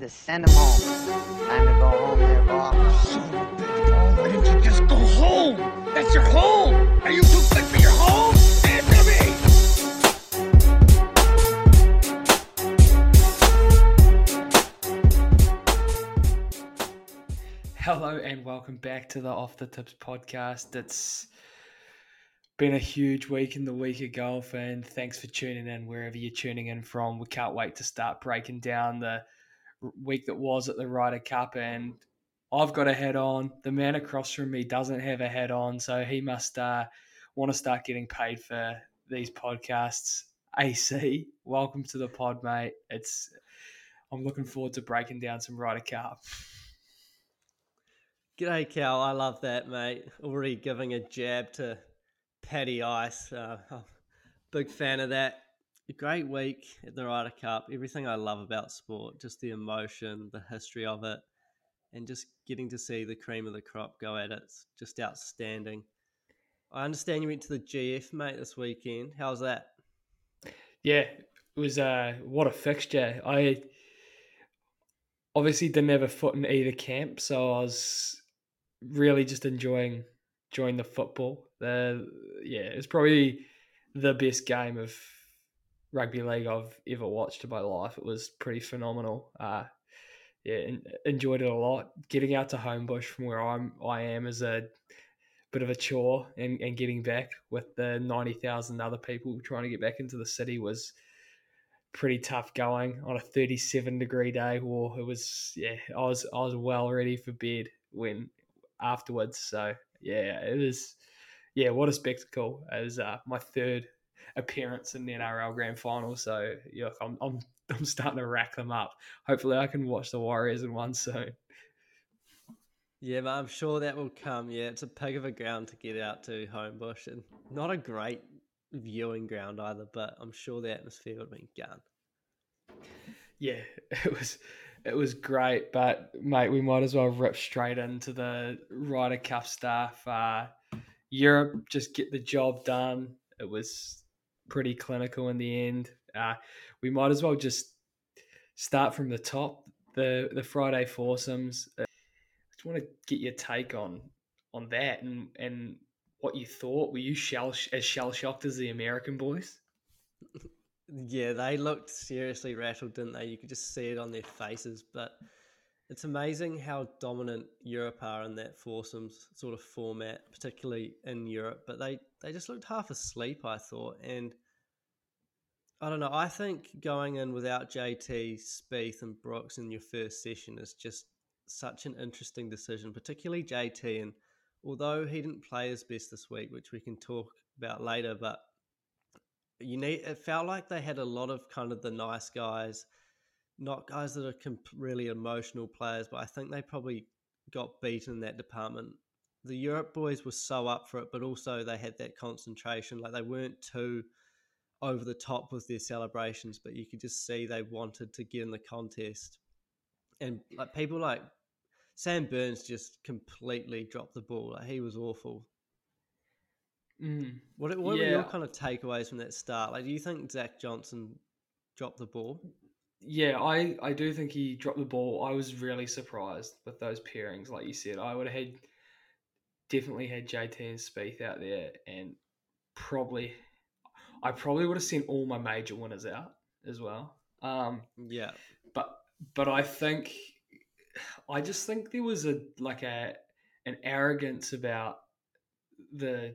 Just send them home. Time to go home there, Bob. Son of a bitch, Paul. Why didn't you just go home? That's your home. Are you too quick for your home? Hello and welcome back to the Off the Tips podcast. It's been a huge week in the week of golf, and thanks for tuning in wherever you're tuning in from. We can't wait to start breaking down the week that was at the Ryder Cup, and I've got a hat on. The man across from me doesn't have a hat on, so he must want to start getting paid for these podcasts. AC, welcome to the pod, mate. I'm looking forward to breaking down some Ryder Cup. G'day, Cal. I love that, mate. Already giving a jab to Paddy Ice. Big fan of that. A great week at the Ryder Cup. Everything I love about sport, just the emotion, the history of it, and just getting to see the cream of the crop go at it. It's just outstanding. I understand you went to the GF, mate, this weekend. How's that? Yeah, it was what a fixture. I obviously didn't have a foot in either camp, so I was really just enjoying the football. It's probably the best game of rugby league I've ever watched in my life. It was pretty phenomenal. Enjoyed it a lot. Getting out to Homebush from where I am is a bit of a chore, and getting back with the 90,000 other people trying to get back into the city was pretty tough going on a 37-degree day. Or it was, I was well ready for bed when afterwards. So it was, what a spectacle. It was my third appearance in the NRL Grand Final. So I'm starting to rack them up. Hopefully I can watch the Warriors in one soon. Yeah, but I'm sure that will come. Yeah, it's a pig of a ground to get out to, Homebush, and not a great viewing ground either, but I'm sure the atmosphere would have been gone. Yeah, it was great, but mate, we might as well rip straight into the Ryder Cup stuff. Europe just get the job done. It was pretty clinical in the end. We might as well just start from the top. The Friday foursomes. I just want to get your take on that and what you thought. Were you shell shocked as the American boys? Yeah, they looked seriously rattled, didn't they? You could just see it on their faces. But it's amazing how dominant Europe are in that foursomes sort of format, particularly in Europe. But they just looked half asleep, I thought. And I don't know, I think going in without JT, Spieth and Brooks in your first session is just such an interesting decision, particularly JT. And although he didn't play his best this week, which we can talk about later, but it felt like they had a lot of kind of the nice guys, not guys that are really emotional players, but I think they probably got beaten in that department. The Europe boys were so up for it, but also they had that concentration. Like, they weren't too over the top with their celebrations, but you could just see they wanted to get in the contest. And like people like Sam Burns just completely dropped the ball. Like, he was awful. Mm. What were your kind of takeaways from that start? Like, do you think Zach Johnson dropped the ball? Yeah, I do think he dropped the ball. I was really surprised with those pairings. Like you said, I would have definitely had JT and Spieth out there, and I probably would have sent all my major winners out as well. But I just think there was an arrogance about the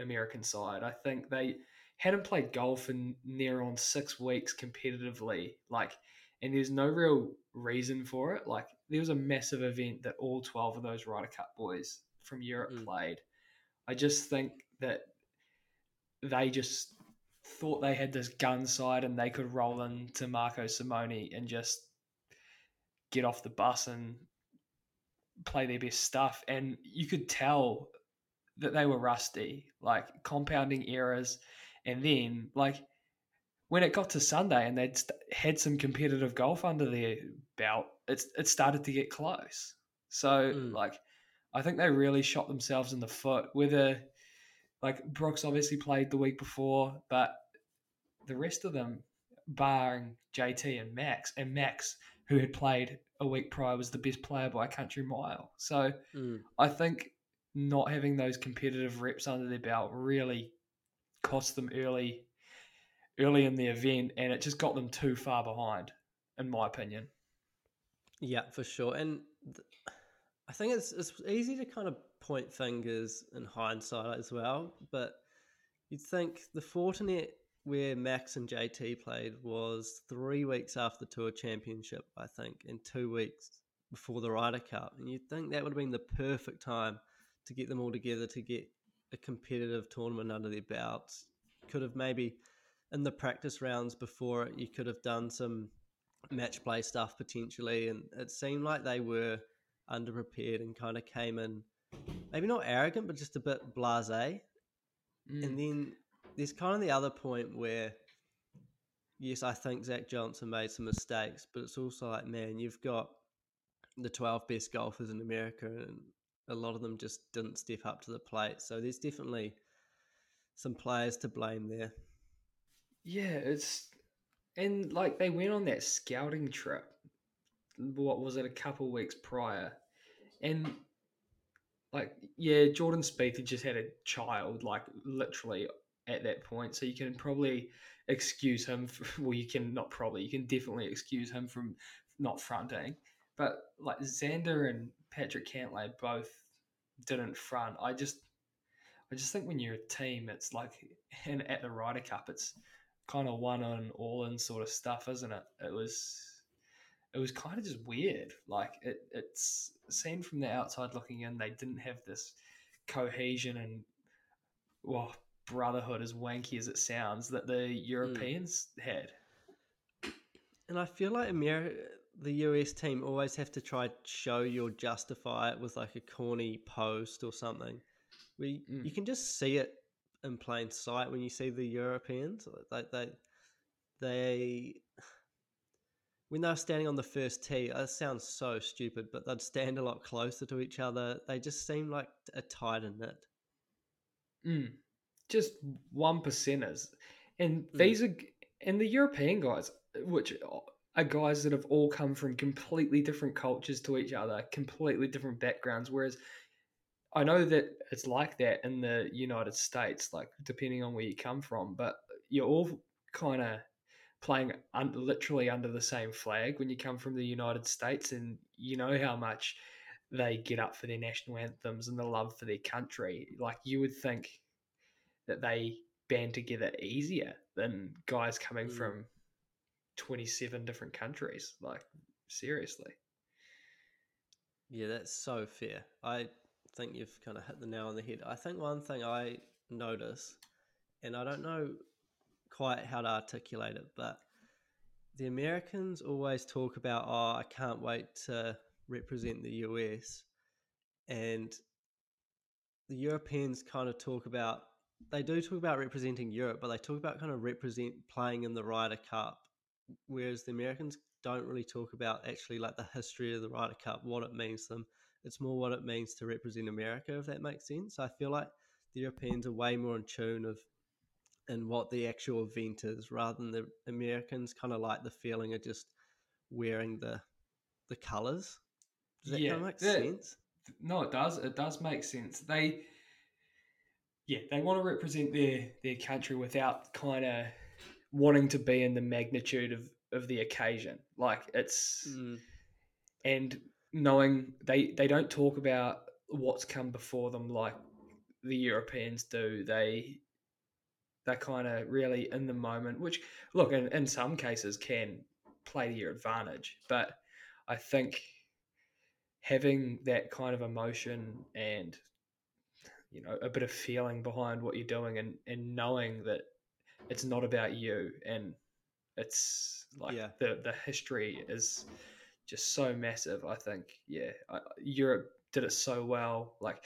American side. I think they hadn't played golf in near on 6 weeks competitively, and there's no real reason for it. Like, there was a massive event that all 12 of those Ryder Cup boys from Europe played. I just think that they just thought they had this gun side and they could roll into Marco Simone and just get off the bus and play their best stuff. And you could tell that they were rusty, like compounding errors. And then when it got to Sunday and they'd had some competitive golf under their belt, it started to get close. So I think they really shot themselves in the foot. Whether Brooks obviously played the week before, but the rest of them, barring JT and Max, who had played a week prior was the best player by a country mile. So I think not having those competitive reps under their belt really cost them early in the event, and it just got them too far behind, in my opinion. Yeah, for sure. And I think it's easy to kind of point fingers in hindsight as well, but you'd think the Fortinet where Max and JT played was 3 weeks after the Tour Championship, I think, and 2 weeks before the Ryder Cup. And you'd think that would have been the perfect time to get them all together to get a competitive tournament under their belts. Could have maybe, in the practice rounds before it, you could have done some match play stuff potentially. And it seemed like they were underprepared and kind of came in, maybe not arrogant, but just a bit blasé. And then there's kind of the other point where, yes, I think Zach Johnson made some mistakes, but it's also like, man, you've got the 12 best golfers in America and a lot of them just didn't step up to the plate. So there's definitely some players to blame there. Yeah, and like they went on that scouting trip, what was it, a couple weeks prior. And like, yeah, Jordan Spieth had just had a child, like literally at that point. So you can probably excuse him. You can definitely excuse him from not fronting. But like Xander and Patrick Cantlay both didn't front. I just think when you're a team, it's like, and at the Ryder Cup, it's kind of one on all in sort of stuff, isn't it? It was kind of just weird. Like it's seen from the outside looking in, they didn't have this cohesion and brotherhood, as wanky as it sounds, that the Europeans had. And I feel like the US team always have to try to show you or justify it with like a corny post or something. You can just see it in plain sight when you see the Europeans. Like they when they were standing on the first tee, that sounds so stupid, but they'd stand a lot closer to each other. They just seemed like a tighter knit. Just one percenters. And these are, and the European guys, which are guys that have all come from completely different cultures to each other, completely different backgrounds. Whereas I know that it's like that in the United States, like depending on where you come from, but you're all kind of playing literally under the same flag when you come from the United States, and you know how much they get up for their national anthems and the love for their country. Like you would think that they band together easier than guys coming from 27 different countries. Like, seriously. Yeah, that's so fair. I think you've kind of hit the nail on the head. I think one thing I notice, and I don't know quite how to articulate it, but the Americans always talk about, I can't wait to represent the US. And the Europeans kind of talk about representing Europe, but they talk about kind of playing in the Ryder Cup, whereas the Americans don't really talk about actually like the history of the Ryder Cup, what it means to them. It's more what it means to represent America, if that makes sense. I feel like the Europeans are way more in tune in what the actual event is, rather than the Americans kind of like the feeling of just wearing the colours. Does that kind of make sense? No, it does. It does make sense. They want to represent their country without kind of wanting to be in the magnitude of the occasion. Like it's and knowing they don't talk about what's come before them like the Europeans do. They're kind of really in the moment, which look in some cases can play to your advantage. But I think having that kind of emotion and a bit of feeling behind what you're doing and knowing that it's not about you, and it's like the history is just so massive. I think, Europe did it so well. Like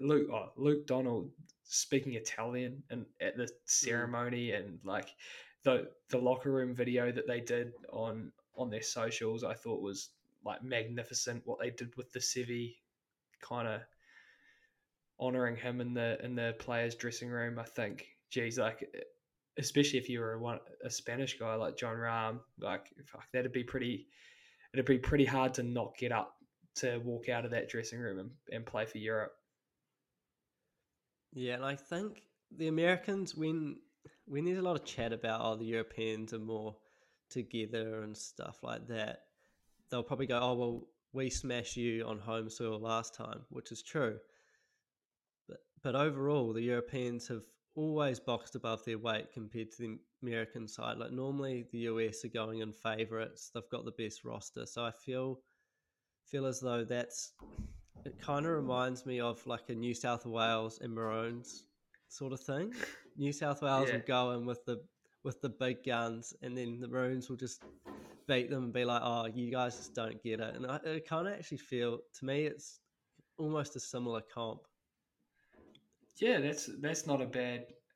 Luke Donald speaking Italian and at the ceremony and like the locker room video that they did on their socials, I thought was like magnificent what they did with the Sevi kind of honouring him in the players' dressing room. I think, geez, like especially if you were a Spanish guy like John Rahm, like fuck, that'd be pretty it'd be pretty hard to not get up, to walk out of that dressing room and play for Europe. Yeah, and I think the Americans, when there's a lot of chat about, oh, the Europeans are more together and stuff like that, they'll probably go, oh, well, we smashed you on home soil last time, which is true. But overall, the Europeans have always boxed above their weight compared to the American side. Like, normally the US are going in favourites. They've got the best roster. So I feel as though that's, it kind of reminds me of like a New South Wales and Maroons sort of thing. New South Wales will go in with the big guns, and then the Maroons will just beat them and be like, oh, you guys just don't get it. And I kind of actually feel, to me, it's almost a similar comp. Yeah, that's not a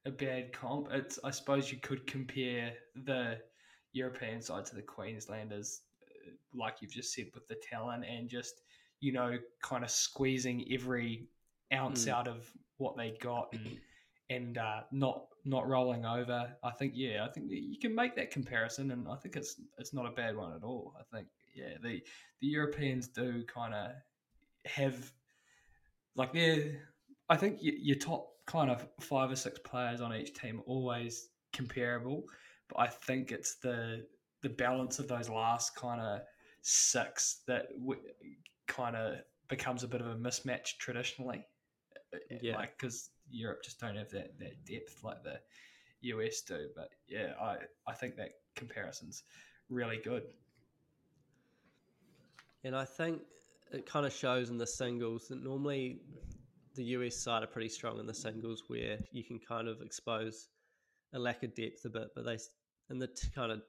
bad comp. It's, I suppose you could compare the European side to the Queenslanders, like you've just said, with the talent and just, you know, kind of squeezing every ounce out of what they got and not rolling over. I think that you can make that comparison, and I think it's not a bad one at all. I think, yeah, the Europeans do kind of have, like, I think your top kind of 5 or 6 players on each team are always comparable, but I think it's the balance of those last kind of 6 that kind of becomes a bit of a mismatch traditionally. Yeah, like, because Europe just don't have that depth like the US do. But yeah, I think that comparison's really good. And I think it kind of shows in the singles that normally the US side are pretty strong in the singles, where you can kind of expose a lack of depth a bit, but they, in the kind of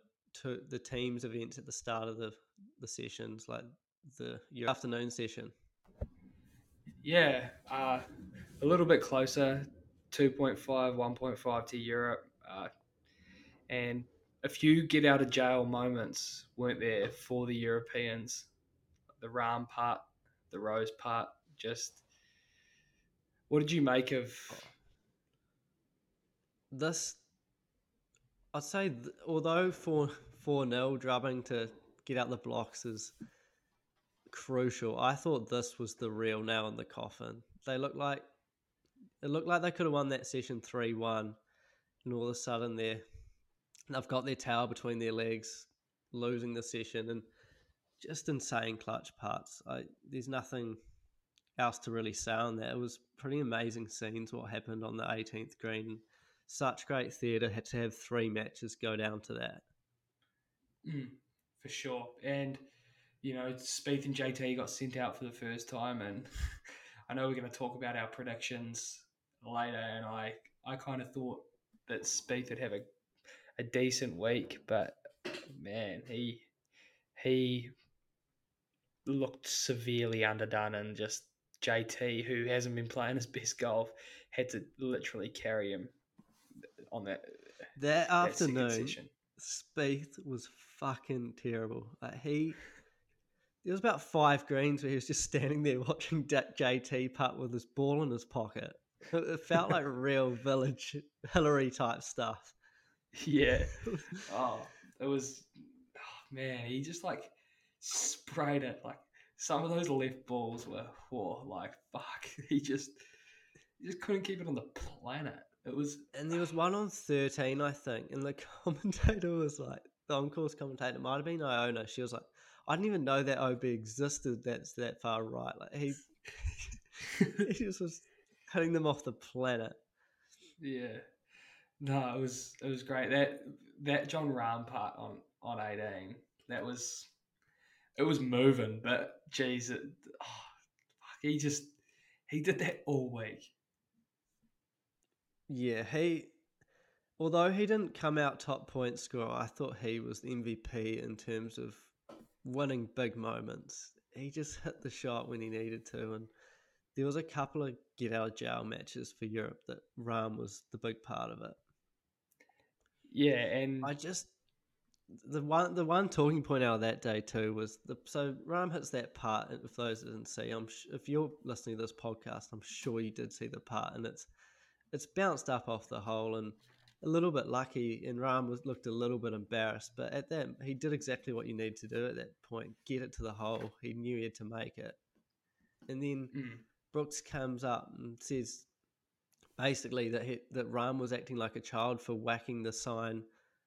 to the teams events at the start of the sessions, like the afternoon session. Yeah, a little bit closer, 2.5, 1.5 to Europe. And a few get out of jail moments weren't there for the Europeans. The Rahm part, the Rose part, just... What did you make of this? I'd say, although 4-0 drubbing to get out the blocks is crucial, I thought this was the real nail in the coffin. It looked like they could have won that session 3-1, and all of a sudden they've got their towel between their legs, losing the session, and just insane clutch parts. There's nothing else to really say on that. It was pretty amazing scenes what happened on the 18th green. Such great theatre, had to have 3 matches go down to that. For sure. And, you know, Spieth and JT got sent out for the first time, and I know we're going to talk about our predictions later, and I kind of thought that Spieth would have a decent week, but man, he looked severely underdone, and just JT, who hasn't been playing his best golf, had to literally carry him on that afternoon session. Spieth was fucking terrible. Like, there was about 5 greens where he was just standing there watching JT putt with his ball in his pocket. It felt like real village Hillary type stuff. Yeah. Oh, it was. Oh, man, he just like sprayed it. Like, some of those left balls were, whoa, like, fuck. He just couldn't keep it on the planet. It was, and there was one on 13, I think, and the commentator was like, the on-course commentator might have been Iona. She was like, I didn't even know that OB existed. That's that far right. Like, he just was hitting them off the planet. Yeah, no, it was great. That John Rahm part on 18, that was. It was moving, but geez, he did that all week. Yeah, although he didn't come out top point scorer, I thought he was the MVP in terms of winning big moments. He just hit the shot when he needed to, and there was a couple of get out of jail matches for Europe that Rahm was the big part of it. Yeah, and I just. The one talking point out of that day too was so Rahm hits that putt. If those didn't see, if you're listening to this podcast, I'm sure you did see the putt, and it's bounced up off the hole, and a little bit lucky, and Rahm looked a little bit embarrassed. But at that, he did exactly what you need to do at that point: get it to the hole. He knew he had to make it. And then Brooks comes up and says basically that Rahm was acting like a child for whacking the sign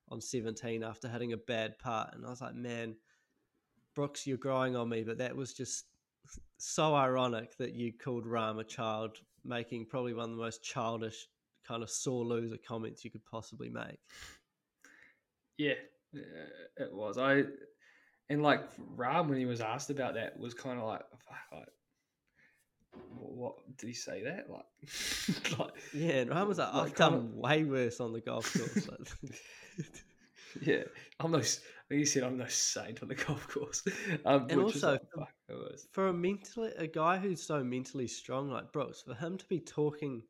on 17 after hitting a bad putt. And I was like, man, Brooks, you're growing on me. But that was just so ironic that you called Rahm a child, making probably one of the most childish kind of sore loser comments you could possibly make. Yeah, it was. And like Rahm, when he was asked about that, was kind of like, fuck, like, what did he say that? Like, like, yeah, and Rahm was like, I've done way worse on the golf course. Yeah, he said, I'm no saint on the golf course. And also, for a guy who's so mentally strong like Brooks, for him to be talking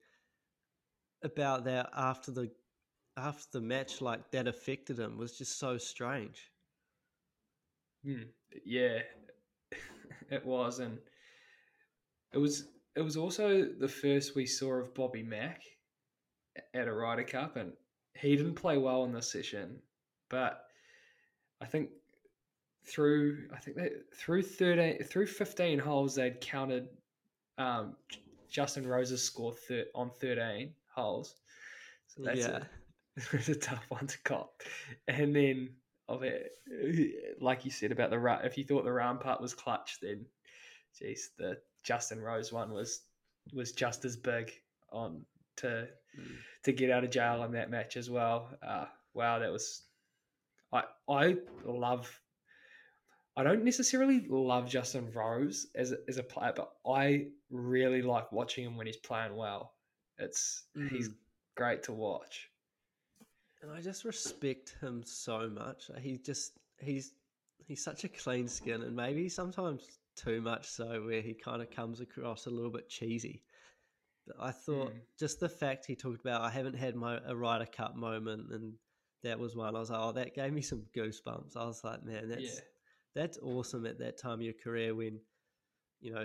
about that after the match, like that affected him, was just so strange. Yeah, it was. And it was also the first we saw of Bobby Mac at a Ryder Cup, and he didn't play well in this session, but I think through 15 holes they'd counted Justin Rose's score on 13 holes. So that's a tough one to cop. And then, like you said about if you thought the Rahm part was clutch, then geez, the Justin Rose one was just as big on to get out of jail in that match as well. Wow, that was. I don't necessarily love Justin Rose as a player, but I really like watching him when he's playing well. He's great to watch, and I just respect him so much. He's such a clean skin, and maybe sometimes too much so, where he kind of comes across a little bit cheesy. But I thought just the fact he talked about, I haven't had a Ryder Cup moment, and that was one. I was like, oh, that gave me some goosebumps. I was like, man, that's awesome at that time of your career, when, you know,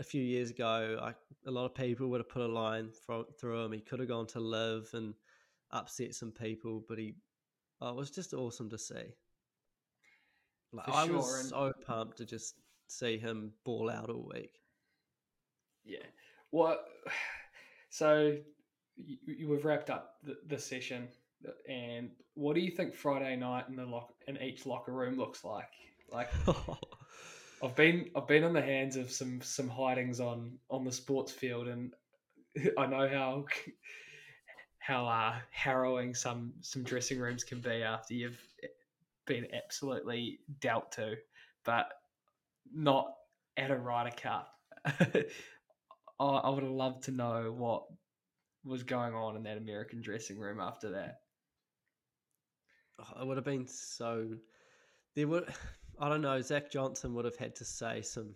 a few years ago, a lot of people would have put a line through him. He could have gone to live and upset some people, but it was just awesome to see. Like, I was so pumped to just see him ball out all week. Yeah. So we've wrapped up the session, and what do you think Friday night in each locker room looks like? Like, I've been in the hands of some hidings on the sports field, and I know how harrowing some dressing rooms can be after you've been absolutely dealt to, but not at a Ryder Cup. I would have loved to know what was going on in that American dressing room after that. Oh, it would have been so. I don't know. Zach Johnson would have had to say some.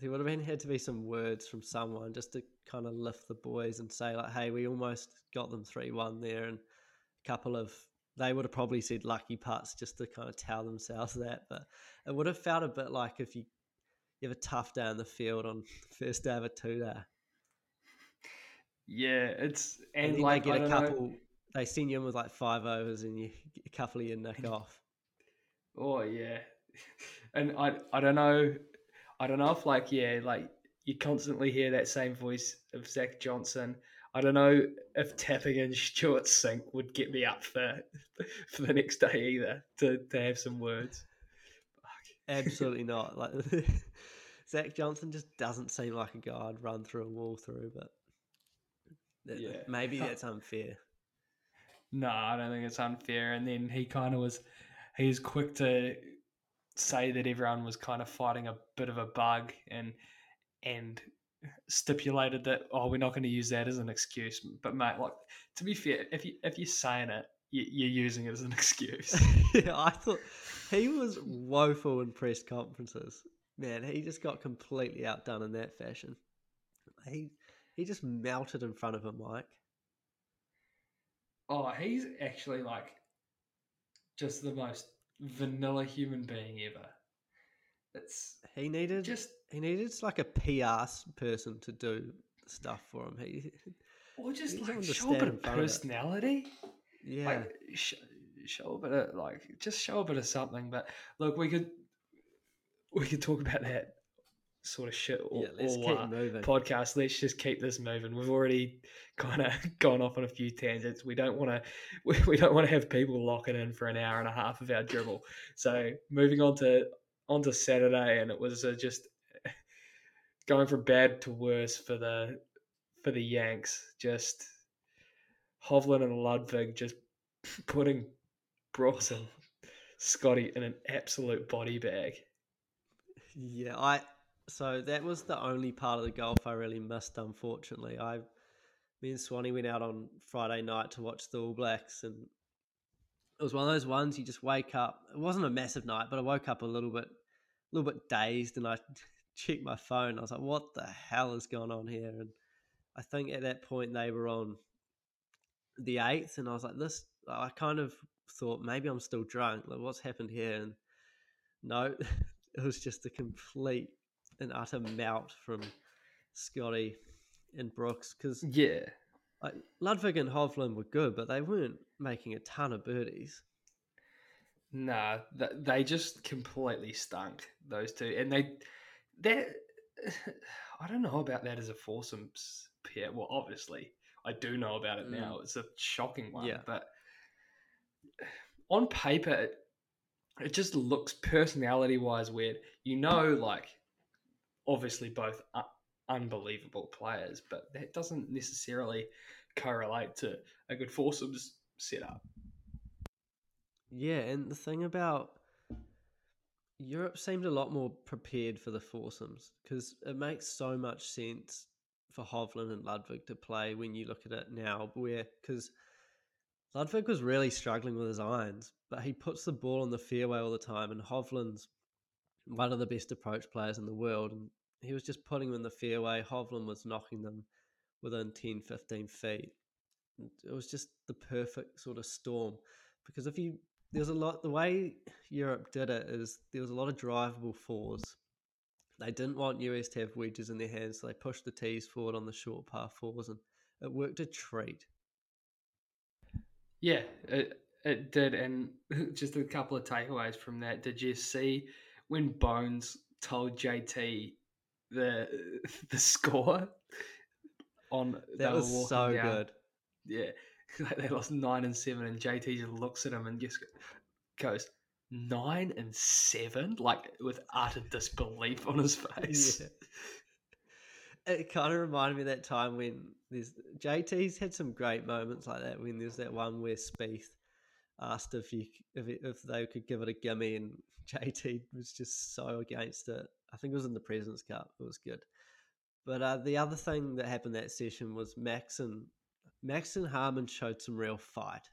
There would have had to be some words from someone just to kind of lift the boys and say, like, "Hey, we almost got them 3-1 there," and a couple of they would have probably said lucky putts just to kind of tell themselves that. But it would have felt a bit like if you have a tough day in the field on the first day of a two-day. Yeah, it's... And like, they get they send you in with like 5 overs and a couple of you nick off. Oh, yeah. And I don't know if you constantly hear that same voice of Zach Johnson. I don't know if tapping in Stuart Sink would get me up for the next day either, to have some words. Absolutely not. Like, Zach Johnson just doesn't seem like a guy I'd run through a wall through, but maybe that's unfair. No, I don't think it's unfair. And then he was quick to say that everyone was kind of fighting a bit of a bug, and stipulated that, oh, we're not going to use that as an excuse. But mate, like, to be fair, if you're saying it, you're using it as an excuse. Yeah, I thought he was woeful in press conferences. Man, he just got completely outdone in that fashion. He just melted in front of a mic. Oh, he's actually like just the most vanilla human being ever. He needed like a PR person to do stuff for him. He just like show a bit of personality. Yeah. Like, show a bit of, like, just show a bit of something. But look, we could talk about that sort of shit all podcast. Let's just keep this moving. We've already kind of gone off on a few tangents. We don't want to have people locking in for an hour and a half of our dribble. So moving on to Saturday, and it was just going from bad to worse for the Yanks. Just Hovland and Ludvig just putting Brooks and Scotty in an absolute body bag. Yeah, so that was the only part of the golf I really missed, unfortunately. Me and Swanee went out on Friday night to watch the All Blacks, and it was one of those ones you just wake up. It wasn't a massive night, but I woke up a little bit dazed, and I checked my phone. I was like, what the hell is going on here? And I think at that point they were on the 8th, and I was like, I kind of thought maybe I'm still drunk. Like, what's happened here? And no, it was just a complete and utter melt from Scotty and Brooks. Because Ludvig and Hovland were good, but they weren't making a ton of birdies. Nah, they just completely stunk, those two. And I don't know about that as a foursomes pair. Well, obviously, I do know about it now. It's a shocking one, but on paper, it just looks personality-wise weird. You know, like, obviously both unbelievable players, but that doesn't necessarily correlate to a good foursomes setup. Yeah, and the thing about Europe seemed a lot more prepared for the foursomes, because it makes so much sense for Hovland and Ludvig to play when you look at it now, because Ludvig was really struggling with his irons, but he puts the ball on the fairway all the time, and Hovland's one of the best approach players in the world, and he was just putting them in the fairway. Hovland was knocking them within 10, 15 feet. And it was just the perfect sort of storm, because the way Europe did it is there was a lot of drivable fours. They didn't want US to have wedges in their hands, so they pushed the tees forward on the short par fours, and it worked a treat. Yeah, it did. And just a couple of takeaways from that. Did you see when Bones told JT the score on that was so down, good? Yeah, they lost 9 and 7, and JT just looks at him and just goes 9 and 7, like with utter disbelief on his face. Yeah. It kind of reminded me of that time when JT's had some great moments like that, when there's that one where Spieth asked if they could give it a gimme, and JT was just so against it. I think it was in the Presidents Cup. It was good. But the other thing that happened that session was Max and Harmon showed some real fight.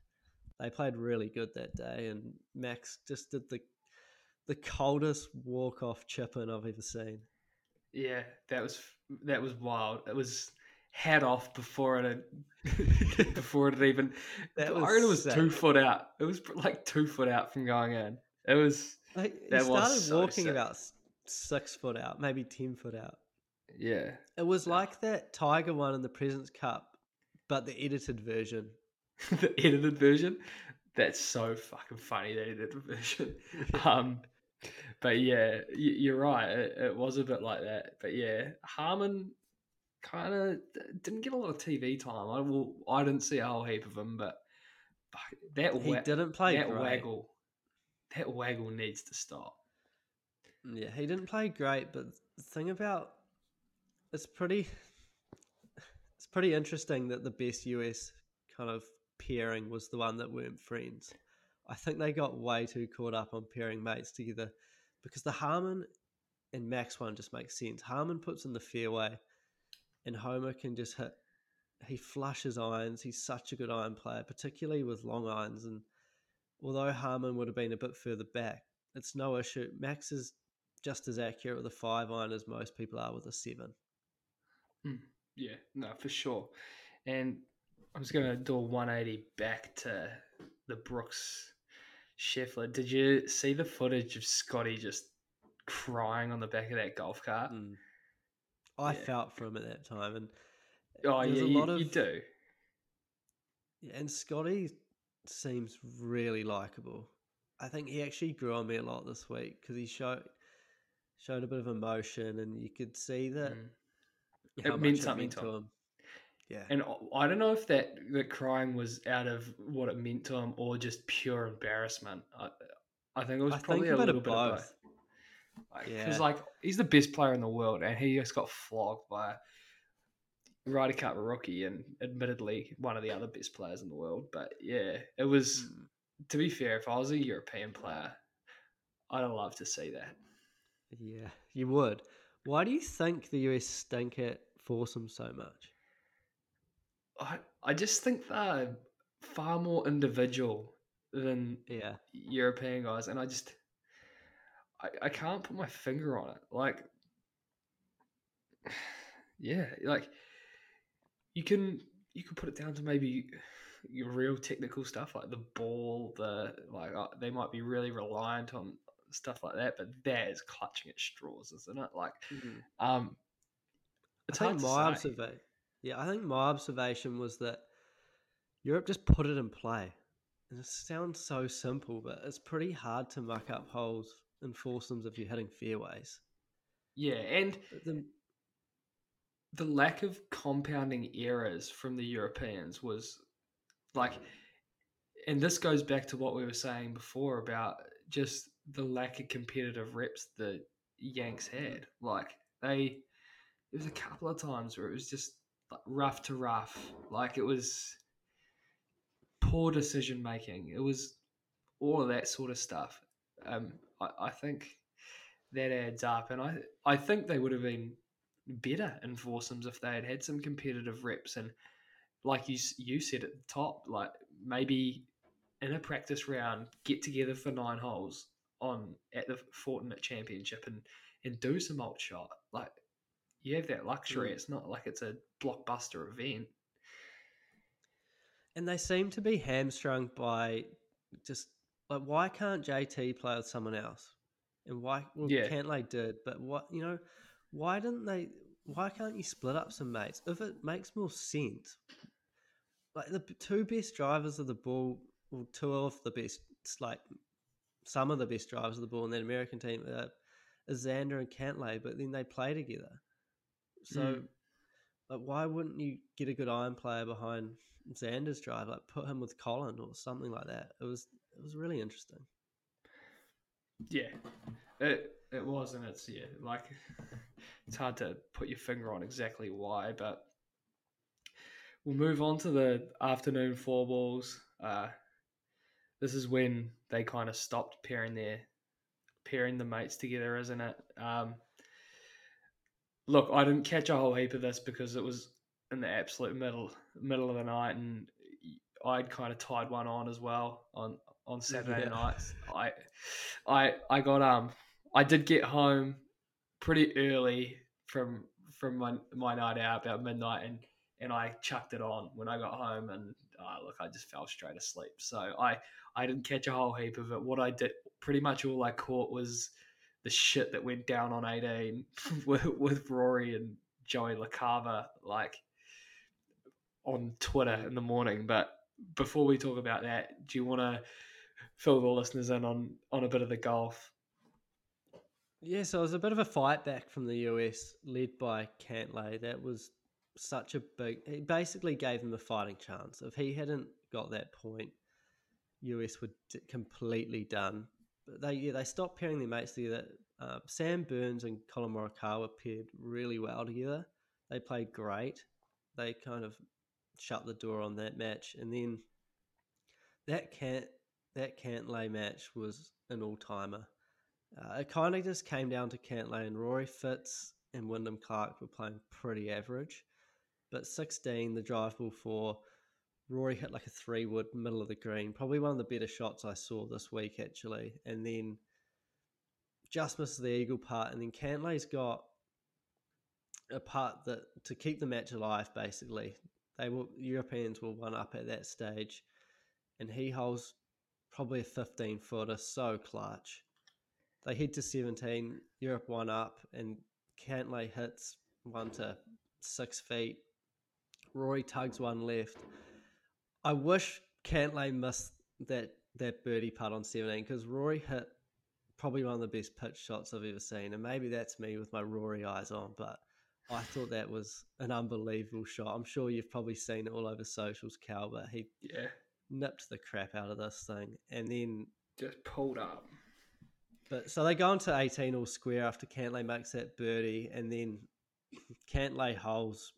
They played really good that day, and Max just did the coldest walk-off chip-in I've ever seen. Yeah, that was wild. It was hat off before it even. It was sick. 2 foot out. It was like 2 foot out from going in. It was. He started walking about 6 foot out, maybe 10 foot out. Yeah, it was like that Tiger one in the Presidents Cup, but the edited version. The edited version. That's so fucking funny. The edited version. But yeah, you're right. It was a bit like that. But yeah, Harmon kind of didn't get a lot of TV time. I didn't see a whole heap of him, but that waggle needs to stop. Yeah, he didn't play great, but the thing about it's pretty interesting that the best US kind of pairing was the one that weren't friends. I think they got way too caught up on pairing mates together, because the Harmon and Max one just makes sense. Harmon puts in the fairway, and Homer can just hit. He flushes irons. He's such a good iron player, particularly with long irons. And although Harmon would have been a bit further back, it's no issue. Max is just as accurate with a 5-iron as most people are with a 7. Yeah, no, for sure. And I'm just going to do a 180 back to the Brooks Scheffler. Did you see the footage of Scotty just crying on the back of that golf cart? I felt for him at that time. And you do. Yeah, and Scotty seems really likeable. I think he actually grew on me a lot this week because he showed a bit of emotion, and you could see that it meant something to him. Yeah, and I don't know if that crying was out of what it meant to him or just pure embarrassment. I think it was probably a little bit of both. Because he's the best player in the world, and he just got flogged by Ryder Cup rookie and admittedly one of the other best players in the world. But yeah, it was. To be fair, if I was a European player, I'd love to see that. Yeah, you would. Why do you think the US stink at foursome so much? I just think they're far more individual than European guys, and I can't put my finger on it. You can put it down to maybe your real technical stuff like the ball, they might be really reliant on stuff like that, but that is clutching at straws, isn't it? I think my observation was that Europe just put it in play. And it sounds so simple, but it's pretty hard to muck up holes in foursomes if you're hitting fairways. Yeah, and the lack of compounding errors from the Europeans was and this goes back to what we were saying before about just the lack of competitive reps the Yanks had. There was a couple of times where it was just rough to rough. It was poor decision making. It was all of that sort of stuff. I think that adds up, and I think they would have been better in foursomes if they had some competitive reps. And like you said at the top, maybe in a practice round, get together for 9 holes at the Fortinet Championship and do some alt shot. You have that luxury. It's not like it's a blockbuster event. And they seem to be hamstrung by just why can't JT play with someone else? And Cantlay did, but why can't you split up some mates? If it makes more sense, the two best drivers of the ball, or two of the best, some of the best drivers of the ball in that American team are Xander and Cantlay, but then they play together. So, why wouldn't you get a good iron player behind Xander's drive? Put him with Colin or something like that. It was really interesting. Yeah, it was, and it's it's hard to put your finger on exactly why, but we'll move on to the afternoon four balls. This is when they kind of stopped pairing the mates together, isn't it? Look, I didn't catch a whole heap of this because it was in the absolute middle of the night, and I'd kind of tied one on as well on Saturday nights. I got I did get home pretty early from my night out about midnight, and I chucked it on when I got home, and I just fell straight asleep. So I didn't catch a whole heap of it. What I did, pretty much all I caught was the shit that went down on 18 with Rory and Joey LaCava, on Twitter in the morning. But before we talk about that, do you want to fill the listeners in on a bit of the golf? Yeah, so it was a bit of a fight back from the US led by Cantlay. That was such a big... It basically gave him a fighting chance. If he hadn't got that point, US were completely done. But they stopped pairing their mates together. Sam Burns and Colin Morikawa paired really well together. They played great. They kind of shut the door on that match. And then that Cantlay match was an all-timer. It kind of just came down to Cantlay and Rory. Fitz and Wyndham Clark were playing pretty average. But 16, the drive ball 4, Rory hit a 3-wood, middle of the green. Probably one of the better shots I saw this week, actually. And then just missed the eagle putt. And then Cantlay's got a putt that to keep the match alive, basically. Europeans were one up at that stage. And he holds probably a 15-footer, so clutch. They head to 17, Europe one up, and Cantlay hits one to 6 feet. Rory tugs one left. I wish Cantlay missed that birdie putt on 17 because Rory hit probably one of the best pitch shots I've ever seen, and maybe that's me with my Rory eyes on, but I thought that was an unbelievable shot. I'm sure you've probably seen it all over socials, Cal, but he nipped the crap out of this thing and then just pulled up. But so they go into 18 all square after Cantlay makes that birdie, and then Cantlay holes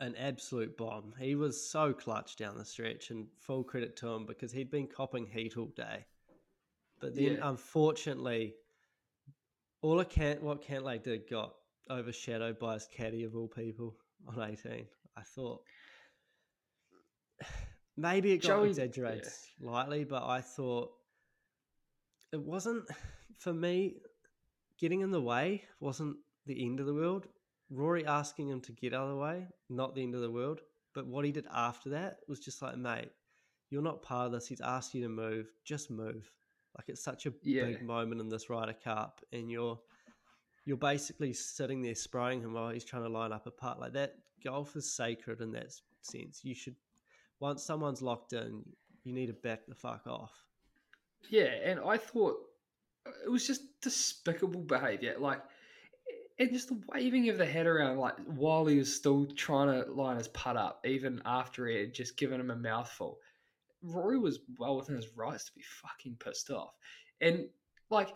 an absolute bomb. He was so clutch down the stretch, and full credit to him because he'd been copping heat all day. But then, unfortunately, what Cantlay did got overshadowed by his caddy of all people on 18. I thought maybe it got exaggerated slightly, but I thought it wasn't, for me, getting in the way wasn't the end of the world. Rory asking him to get out of the way, not the end of the world. But what he did after that was just like, mate, you're not part of this. He's asked you to move. Just move. Like, it's such a big moment in this Ryder Cup, and you're basically sitting there spraying him while he's trying to line up a putt. Like, that golf is sacred in that sense. You should, once someone's locked in, you need to back the fuck off. Yeah, and I thought it was just despicable behaviour. Like, and just the waving of the hat around, like, while he was still trying to line his putt up, even after he had just given him a mouthful. Rory was well within his rights to be fucking pissed off. And, like,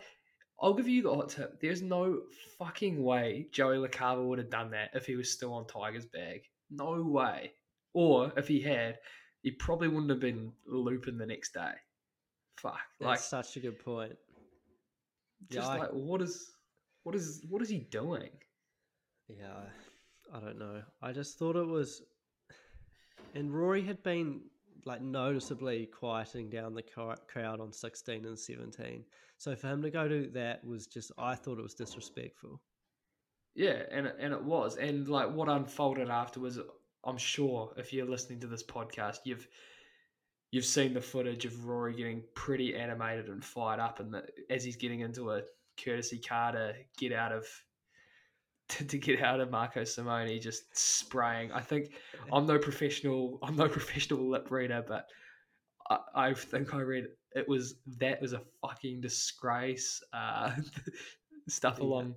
I'll give you the hot tip. There's no fucking way Joey LaCava would have done that if he was still on Tiger's bag. No way. Or if he had, he probably wouldn't have been looping the next day. Fuck. That's such a good point. Just what is he doing? Yeah, I don't know. I just thought it was... And Rory had been... like noticeably quieting down the crowd on 16 and 17. So for him to go to that was just, I thought it was disrespectful. Yeah, and it was. And like what unfolded afterwards, I'm sure if you're listening to this podcast, you've seen the footage of Rory getting pretty animated and fired up, and as he's getting into a courtesy car to get out of Marco Simone, just spraying. I think I'm no professional lip reader, but I think I read that was a fucking disgrace. Stuff along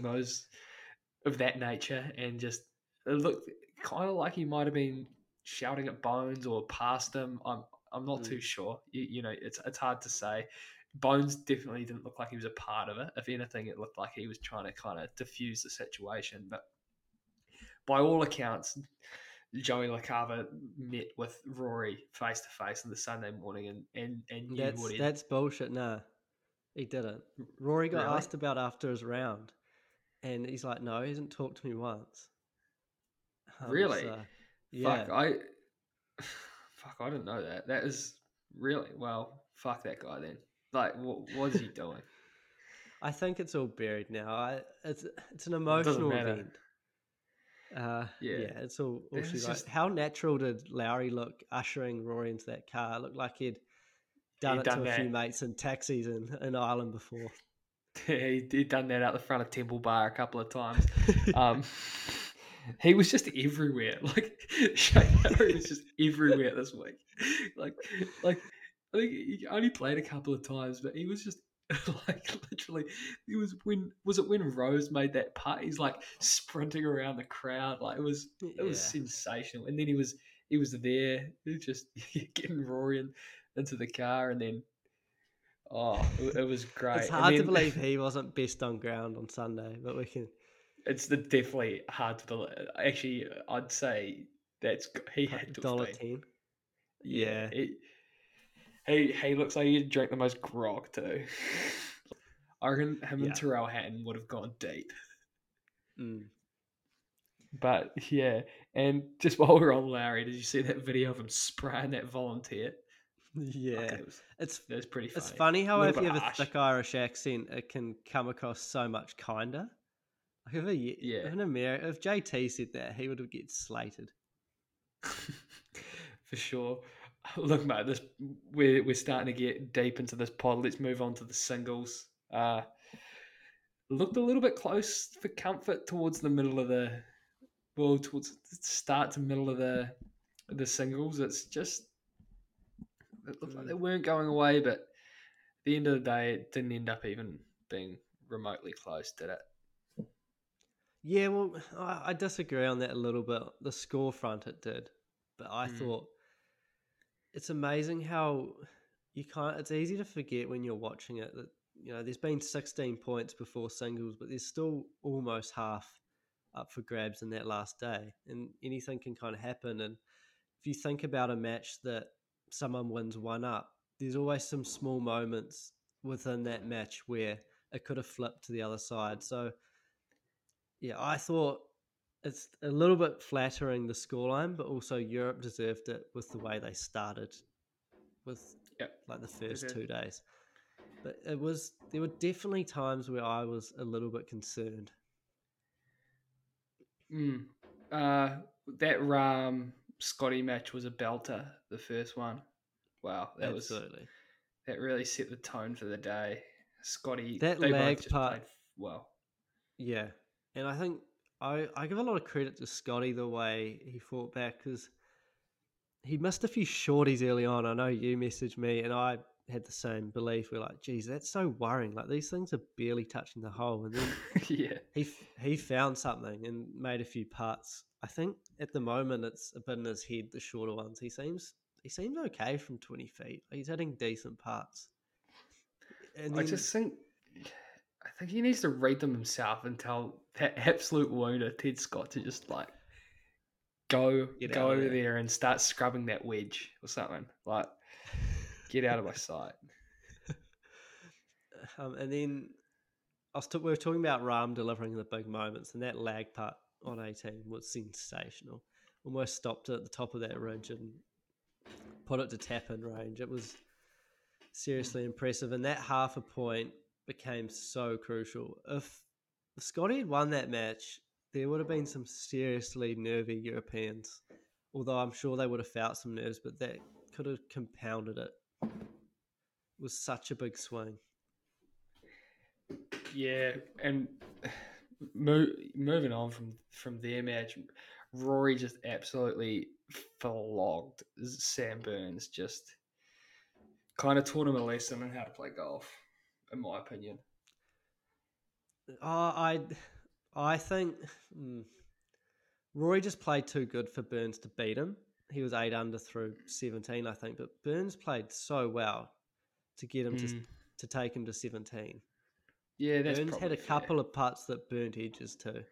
those of that nature, and just it looked kind of like he might have been shouting at Bones or past him. I'm not too sure. You know, it's hard to say. Bones definitely didn't look like he was a part of it. If anything, it looked like he was trying to kind of diffuse the situation. But by all accounts, Joey LaCava met with Rory face-to-face on the Sunday morning and knew what he... That's bullshit. No, he didn't. Rory got asked about after his round, and he's like, no, he hasn't talked to me once. Really? So, yeah. Fuck, I didn't know that. That is really... Well, fuck that guy then. Like, what is he doing? I think it's all buried now. It's an emotional event. It's all she's like. How natural did Lowry look ushering Rory into that car? It looked like he'd done it to a few mates in taxis in Ireland before. He'd done that out the front of Temple Bar a couple of times. He was just everywhere. Like, Shane Lowry was just everywhere this week. Like. I think he only played a couple of times, but he was just like literally. It was when Rose made that putt. He's like sprinting around the crowd, like it was sensational. And then he was there, just getting Rory into the car, and then it was great. It's hard to believe he wasn't best on ground on Sunday, but we can. It's definitely hard to believe. Actually, I'd say he had to $1.10. Yeah. He looks like he drank the most grog too. I reckon him and Tyrrell Hatton would have gone deep. Mm. But yeah, and just while we're on Lowry, did you see that video of him spraying that volunteer? Yeah, okay, it was pretty funny. It's funny how if you have a thick Irish accent, it can come across so much kinder. Like if JT said that, he would have get slated. For sure. Look, mate, we're starting to get deep into this pod. Let's move on to the singles. Looked a little bit close for comfort towards the start to middle of the singles. It's just It looked like they weren't going away, but at the end of the day, it didn't end up even being remotely close, did it? Yeah, well, I disagree on that a little bit. The score front, it did. But I thought it's amazing how you can't, it's easy to forget when you're watching it that, you know, there's been 16 points before singles, but there's still almost half up for grabs in that last day, and anything can kind of happen. And if you think about a match that someone wins one up, there's always some small moments within that match where it could have flipped to the other side. So yeah, I thought it's a little bit flattering, the scoreline, but also Europe deserved it with the way they started with like the first 2 days. But it was, there were definitely times where I was a little bit concerned. That Rahm Scotty match was a belter, the first one. Wow, that was that really set the tone for the day. Scotty, that lag part, played well. Yeah, and I think I give a lot of credit to Scotty the way he fought back, because he missed a few shorties early on. I know you messaged me, and I had the same belief. We're like, geez, that's so worrying. Like, these things are barely touching the hole. And then he found something and made a few putts. I think at the moment it's a bit in his head, the shorter ones. He seems okay from 20 feet. He's hitting decent putts. And then, I think he needs to read them himself and tell that absolute wounder Ted Scott to just like go over there and start scrubbing that wedge or something. Like, get out of my sight. And then we were talking about Rahm delivering the big moments, and that lag putt on 18 was sensational. Almost stopped it at the top of that ridge and put it to tap in range. It was seriously impressive, and that half a point became so crucial. If Scotty had won that match, there would have been some seriously nervy Europeans, although I'm sure they would have felt some nerves, but that could have compounded it. It was such a big swing. Yeah, and moving on from their match, Rory just absolutely flogged Sam Burns. Just kind of taught him a lesson on how to play golf, in my opinion. I think Rory just played too good for Burns to beat him. He was 8 under through 17, I think, but Burns played so well to get him to take him to 17. Yeah, that's Burns had a couple of putts that burnt edges too.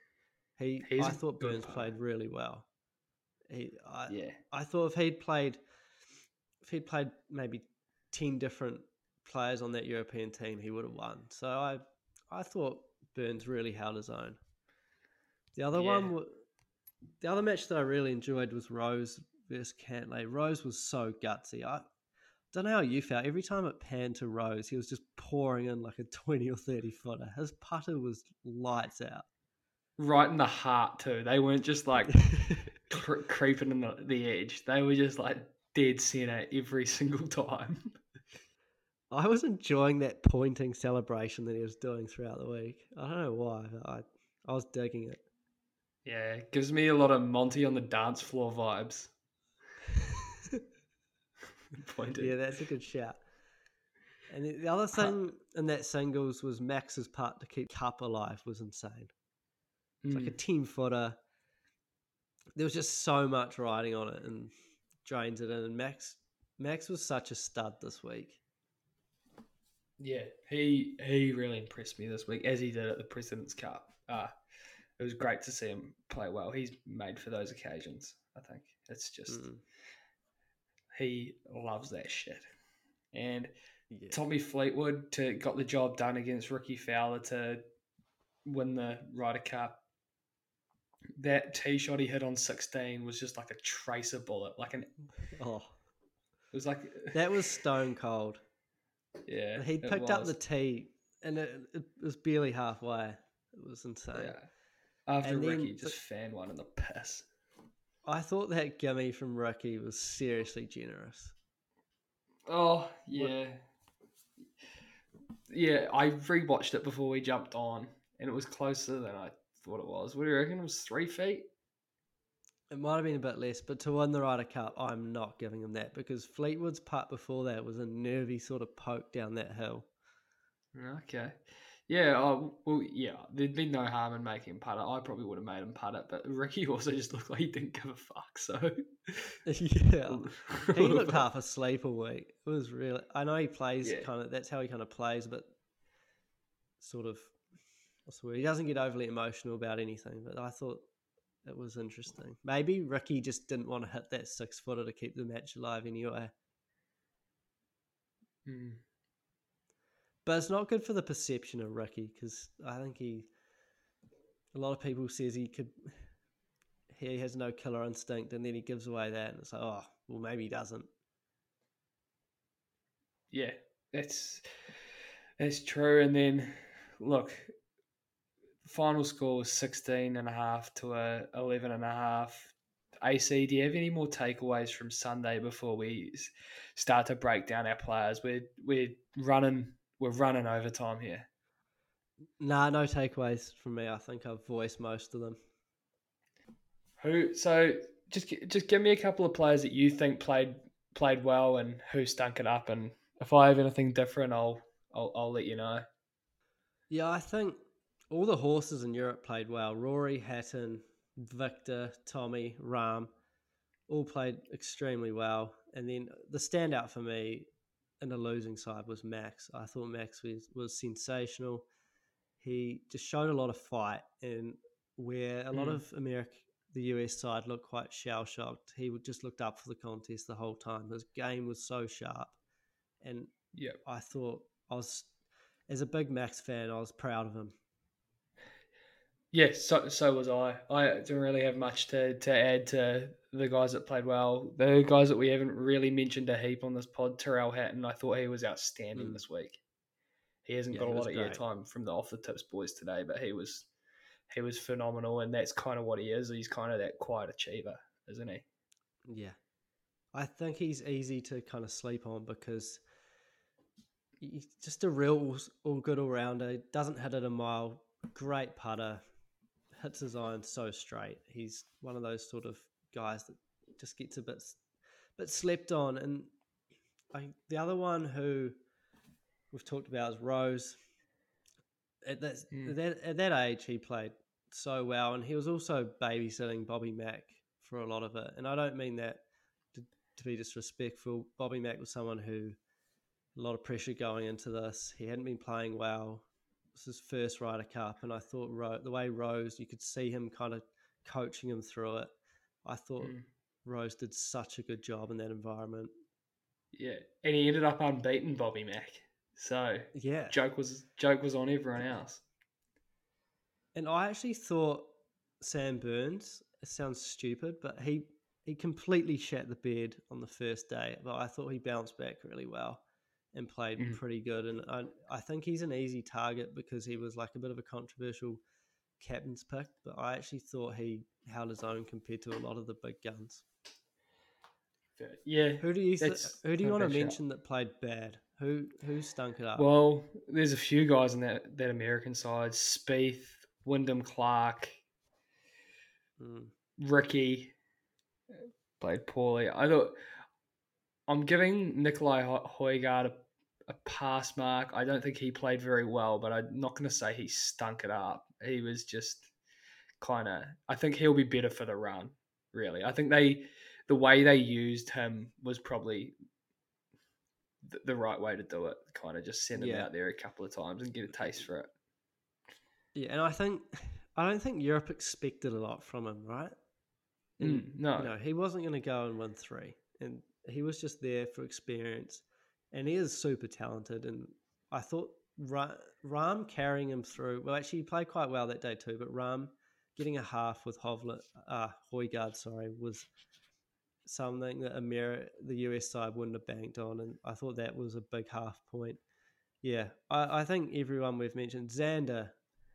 I thought Burns played really well. I thought if he'd played maybe 10 different players on that European team, he would have won. So I thought Burns really held his own. The other match that I really enjoyed was Rose versus Cantlay. Rose was so gutsy. I don't know how you felt. Every time it panned to Rose, he was just pouring in like a 20 or 30 footer. His putter was lights out. Right in the heart too. They weren't just like creeping in the edge. They were just like dead center every single time. I was enjoying that pointing celebration that he was doing throughout the week. I don't know why. I was digging it. Yeah, it gives me a lot of Monty on the dance floor vibes. Pointed. Yeah, that's a good shout. And the other thing in that singles was Max's putt to keep Cup alive was insane. It's like a 10-footer. There was just so much riding on it, and drains it in. And Max was such a stud this week. Yeah, he really impressed me this week, as he did at the Presidents Cup. It was great to see him play well. He's made for those occasions, I think. It's just he loves that shit. And Tommy Fleetwood got the job done against Rickie Fowler to win the Ryder Cup. That tee shot he hit on 16 was just like a tracer bullet, it was like that was stone cold. Yeah, he picked up the tee, and it was barely halfway. It was insane. Yeah. After Rickie just fanned one in the piss. I thought that gimme from Rickie was seriously generous. Oh, yeah. Yeah, I rewatched it before we jumped on, and it was closer than I thought it was. What do you reckon? It was 3 feet? It might have been a bit less, but to win the Ryder Cup, I'm not giving him that, because Fleetwood's putt before that was a nervy sort of poke down that hill. Okay. Yeah, there'd be no harm in making him putt it. I probably would have made him putt it, but Rickie also just looked like he didn't give a fuck, so... yeah. He looked half asleep all week. It was really... I know he plays kind of... That's how he kind of plays, but sort of... What's the word? He doesn't get overly emotional about anything, but I thought it was interesting. Maybe Rickie just didn't want to hit that six-footer to keep the match alive anyway. Hmm. But it's not good for the perception of Rickie, because I think a lot of people says he has no killer instinct, and then he gives away that, and it's like, oh, well, maybe he doesn't. Yeah, that's true. And then, look, the final score was 16.5 to 11.5. AC, do you have any more takeaways from Sunday before we start to break down our players? We're running overtime here. Nah, no takeaways from me. I think I've voiced most of them. So just give me a couple of players that you think played well and who stunk it up. And if I have anything different, I'll let you know. Yeah, I think all the horses in Europe played well. Rory, Hatton, Victor, Tommy, Rahm, all played extremely well. And then the standout for me and the losing side was Max. I thought Max was sensational. He just showed a lot of fight, and where a lot of the US side looked quite shell-shocked, he just looked up for the contest the whole time. His game was so sharp. And I thought, as a big Max fan, I was proud of him. Yes, so was I. I didn't really have much to add to the guys that played well. The guys that we haven't really mentioned a heap on this pod, Tyrrell Hatton, I thought he was outstanding this week. He hasn't got a lot of airtime from the Off the Tips boys today, but he was phenomenal, and that's kind of what he is. He's kind of that quiet achiever, isn't he? Yeah. I think he's easy to kind of sleep on because he's just a real all-good all-rounder. He doesn't hit it a mile. Great putter. Hits his iron so straight. He's one of those sort of guys that just gets a bit slept on. And the other one who we've talked about is Rose. At that age, he played so well, and he was also babysitting Bobby Mac for a lot of it. And I don't mean that to be disrespectful. Bobby Mac was someone who a lot of pressure going into this. He hadn't been playing well. His first Ryder Cup, and I thought the way Rose, you could see him kind of coaching him through it. I thought Rose did such a good job in that environment. Yeah, and he ended up unbeaten, Bobby Mac. So yeah, joke was on everyone else. And I actually thought Sam Burns, it sounds stupid, but he completely shat the bed on the first day, but I thought he bounced back really well and played pretty good. And I think he's an easy target because he was like a bit of a controversial captain's pick, but I actually thought he held his own compared to a lot of the big guns. Yeah. Who do you want to mention that played bad? Who stunk it up? Well, there's a few guys in that American side. Spieth, Wyndham Clark, Rickie played poorly. I thought... I'm giving Nicolai Højgaard a pass mark. I don't think he played very well, but I'm not going to say he stunk it up. He was just kind of... I think he'll be better for the run, really. I think the way they used him was probably the right way to do it, kind of just send him out there a couple of times and get a taste for it. Yeah, and I don't think Europe expected a lot from him, right? And, no. You know, he wasn't going to go and win three, and... He was just there for experience, and he is super talented. And I thought Rahm carrying him through. Well, actually, he played quite well that day too. But Rahm getting a half with Højgaard, was something that the US side wouldn't have banked on, and I thought that was a big half point. Yeah, I think everyone we've mentioned, Xander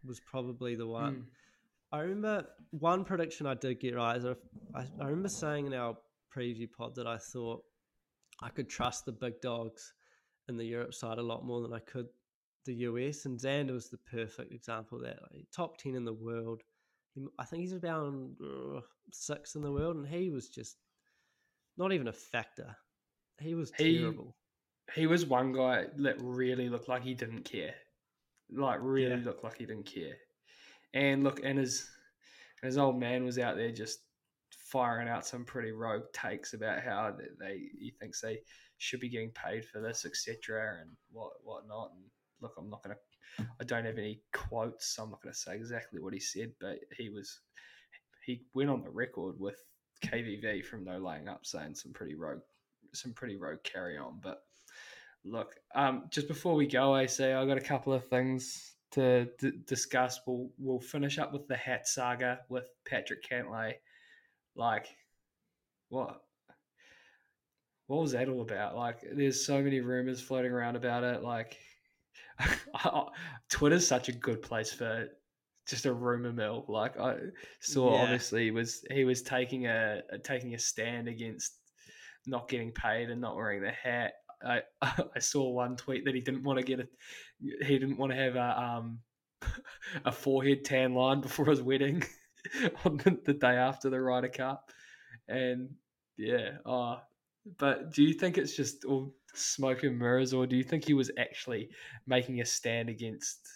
was probably the one. I remember one prediction I did get right. I remember saying in our preview pod that I thought I could trust the big dogs in the Europe side a lot more than I could the US, and Xander was the perfect example of that. Like, top 10 in the world, I think he's around sixth in the world, and he was just not even a factor. He was terrible. He was one guy that really looked like he didn't care. Looked like he didn't care. And look, and his old man was out there just firing out some pretty rogue takes about how he thinks they should be getting paid for this, etc., and whatnot. And look, I don't have any quotes, so I'm not going to say exactly what he said, but he went on the record with KVV from No Laying Up saying some pretty rogue carry on. But look, just before we go, AC, I've got a couple of things to discuss. We'll finish up with the hat saga with Patrick Cantlay. Like, what was that all about? Like, there's so many rumors floating around about it. Like, Twitter's such a good place for just a rumor mill. Like, I saw obviously he was taking a stand against not getting paid and not wearing the hat. I saw one tweet that he didn't want to have a forehead tan line before his wedding on the day after the Ryder Cup, and but do you think it's just all smoke and mirrors, or do you think he was actually making a stand against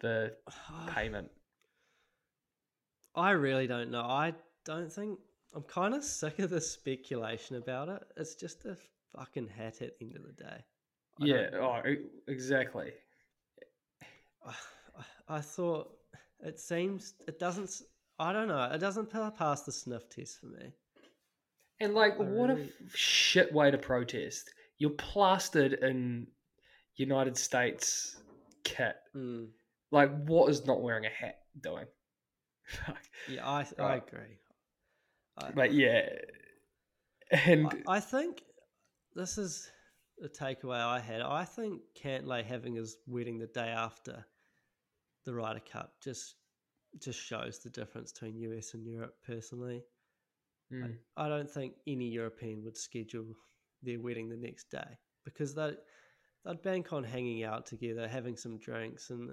the payment? I really don't know. I don't think... I'm kind of sick of the speculation about it. It's just a fucking hat at the end of the day. Exactly. I thought... I don't know. It doesn't pass the sniff test for me. And, like, what a shit way to protest. You're plastered in United States kit. Mm. Like, what is not wearing a hat doing? Yeah, I agree. I think this is the takeaway I had. I think Cantlay having his wedding the day after the Ryder Cup just shows the difference between US and Europe, personally. Mm. I don't think any European would schedule their wedding the next day because they'd bank on hanging out together, having some drinks, and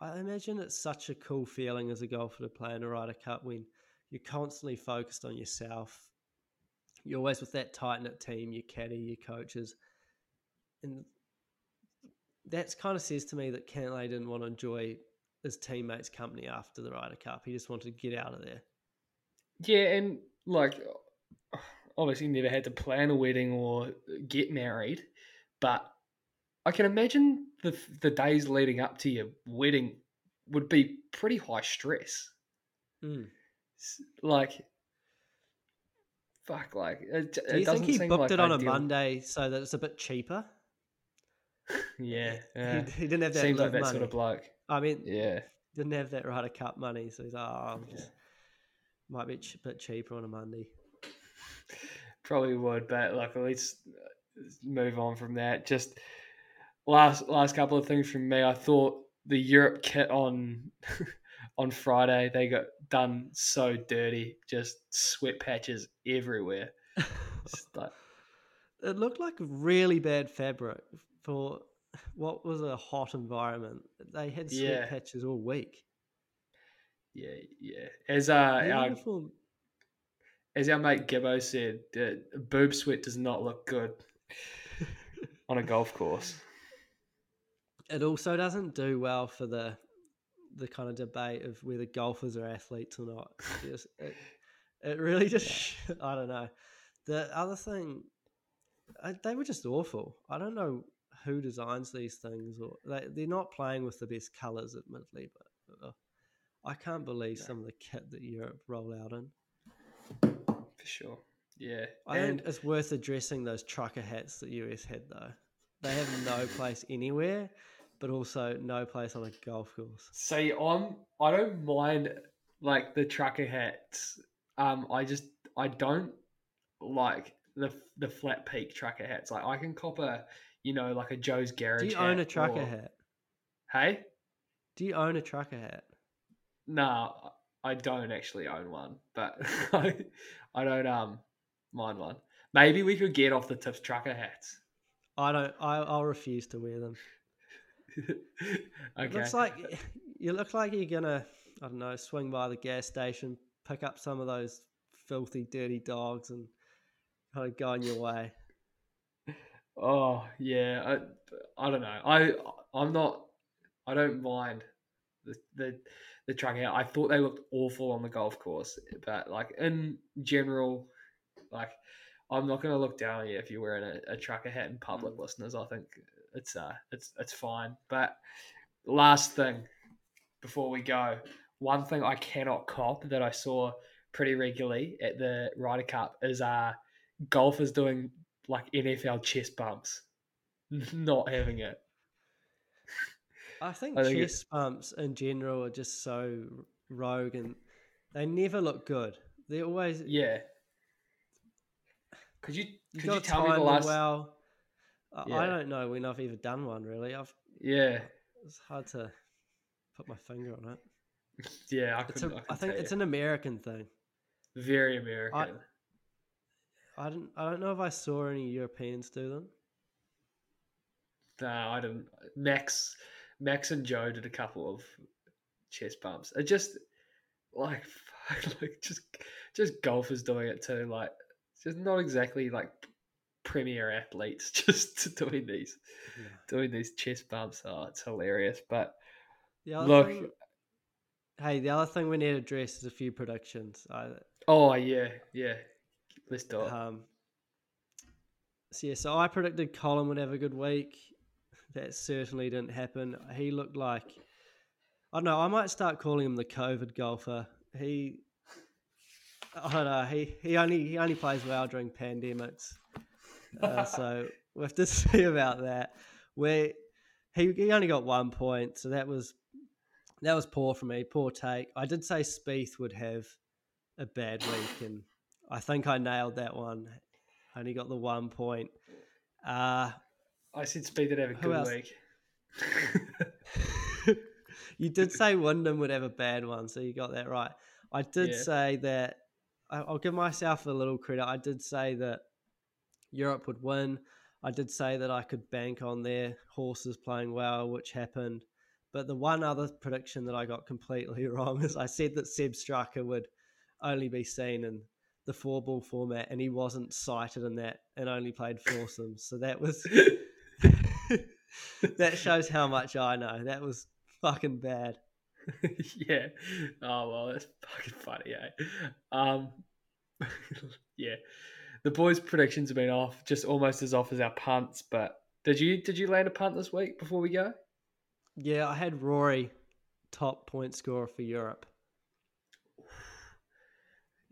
I imagine it's such a cool feeling as a golfer to play in a Ryder Cup when you're constantly focused on yourself. You're always with that tight-knit team, your caddy, your coaches, and that kind of says to me that Cantlay didn't want to enjoy his teammates' company after the Ryder Cup. He just wanted to get out of there. Yeah, and like, obviously never had to plan a wedding or get married, but I can imagine the days leading up to your wedding would be pretty high stress. Mm. Like, fuck, like do you think he booked it on a Monday so that it's a bit cheaper? Yeah, he didn't have that. Seems like that money. Sort of bloke. I mean, didn't have that Ryder Cup money, so he's like, might be a bit cheaper on a Monday. Probably would, but like, let's move on from that. Just last couple of things from me. I thought the Europe kit on Friday, they got done so dirty, just sweat patches everywhere. It looked like really bad fabric for what was a hot environment. They had sweat patches all week. Yeah. As our mate Gibbo said, boob sweat does not look good on a golf course. It also doesn't do well for the kind of debate of whether golfers are athletes or not. It really just, I don't know. The other thing, they were just awful. I don't know who designs these things. Or they're not playing with the best colours, admittedly, but I can't believe some of the kit that Europe roll out in. For sure. Yeah. I think it's worth addressing those trucker hats that US had, though. They have no place anywhere, but also no place on a golf course. See, I don't mind, like, the trucker hats. I don't like the flat peak trucker hats. Like, I can cop a, like a Joe's Garage hat. Do you own a trucker hat? Hey? Do you own a trucker hat? No, I don't actually own one, but I don't mind one. Maybe we could get Off the Tips trucker hats. I'll refuse to wear them. Okay. It's like you look like you're going to, I don't know, swing by the gas station, pick up some of those filthy, dirty dogs and kind of go on your way. Oh, yeah. I don't know. I don't mind the trucking out. I thought they looked awful on the golf course, but like in general, like I'm not going to look down at you if you're wearing a trucker hat in public, listeners. I think it's fine. But last thing before we go, one thing I cannot cop that I saw pretty regularly at the Ryder Cup is golfers doing like NFL chest bumps, not having it. I think chest bumps in general are just so rogue and they never look good. They're always... Yeah. Could you tell me the last... Well, yeah. I don't know when I've ever done one, really. Yeah. It's hard to put my finger on it. Yeah, I think it's an American thing. Very American. I don't know if I saw any Europeans do them. No, I didn't. Max and Joe did a couple of chest bumps. It just just golfers doing it too. Like, it's just not exactly like premier athletes just doing these chest bumps. Oh, it's hilarious. But the other thing we need to address is a few predictions. Yeah, let's do it. So I predicted Colin would have a good week. That certainly didn't happen. He looked like... I don't know, I might start calling him the COVID golfer. He only plays well during pandemics. So we have to see about that. He only got 1 point, so that was poor for me, poor take. I did say Spieth would have a bad week, and I think I nailed that one. Only got the 1 point. I said Spieth would have a good week. You did say Wyndham would have a bad one, so you got that right. I did say that, I'll give myself a little credit, I did say that Europe would win. I did say that I could bank on their horses playing well, which happened. But the one other prediction that I got completely wrong is I said that Seb Straka would only be seen in the 4-ball format, and he wasn't sighted in that and only played foursomes. So that was... that shows how much I know. That was fucking bad. Yeah. Oh, well, that's fucking funny, eh? Yeah. The boys' predictions have been off, just almost as off as our punts, but did you land a punt this week before we go? Yeah, I had Rory top point scorer for Europe.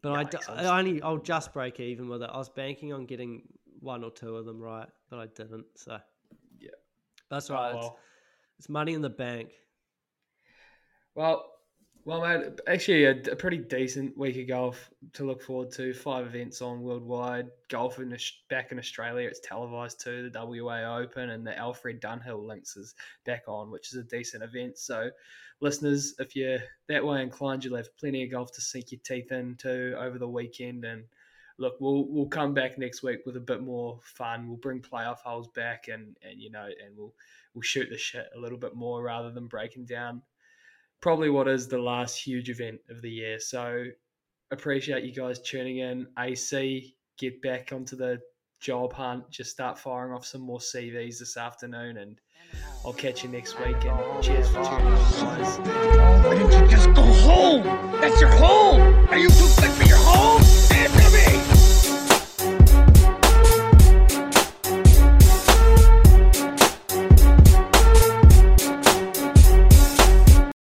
But I'll just break even with it. I was banking on getting one or two of them right, but I didn't, so... That's right. Oh, well. It's money in the bank. Well, mate, actually a pretty decent week of golf to look forward to. 5 events on worldwide. Golf back in Australia. It's televised too. The WA Open and the Alfred Dunhill Links is back on, which is a decent event. So, listeners, if you're that way inclined, you'll have plenty of golf to sink your teeth into over the weekend. And look, we'll come back next week with a bit more fun. We'll bring playoff holes back, and we'll shoot the shit a little bit more rather than breaking down probably what is the last huge event of the year. So appreciate you guys tuning in. AC, get back onto the job hunt. Just start firing off some more CVs this afternoon, and I'll catch you next week. And cheers for tuning in, guys. Why don't you just go home? That's your home. Are you too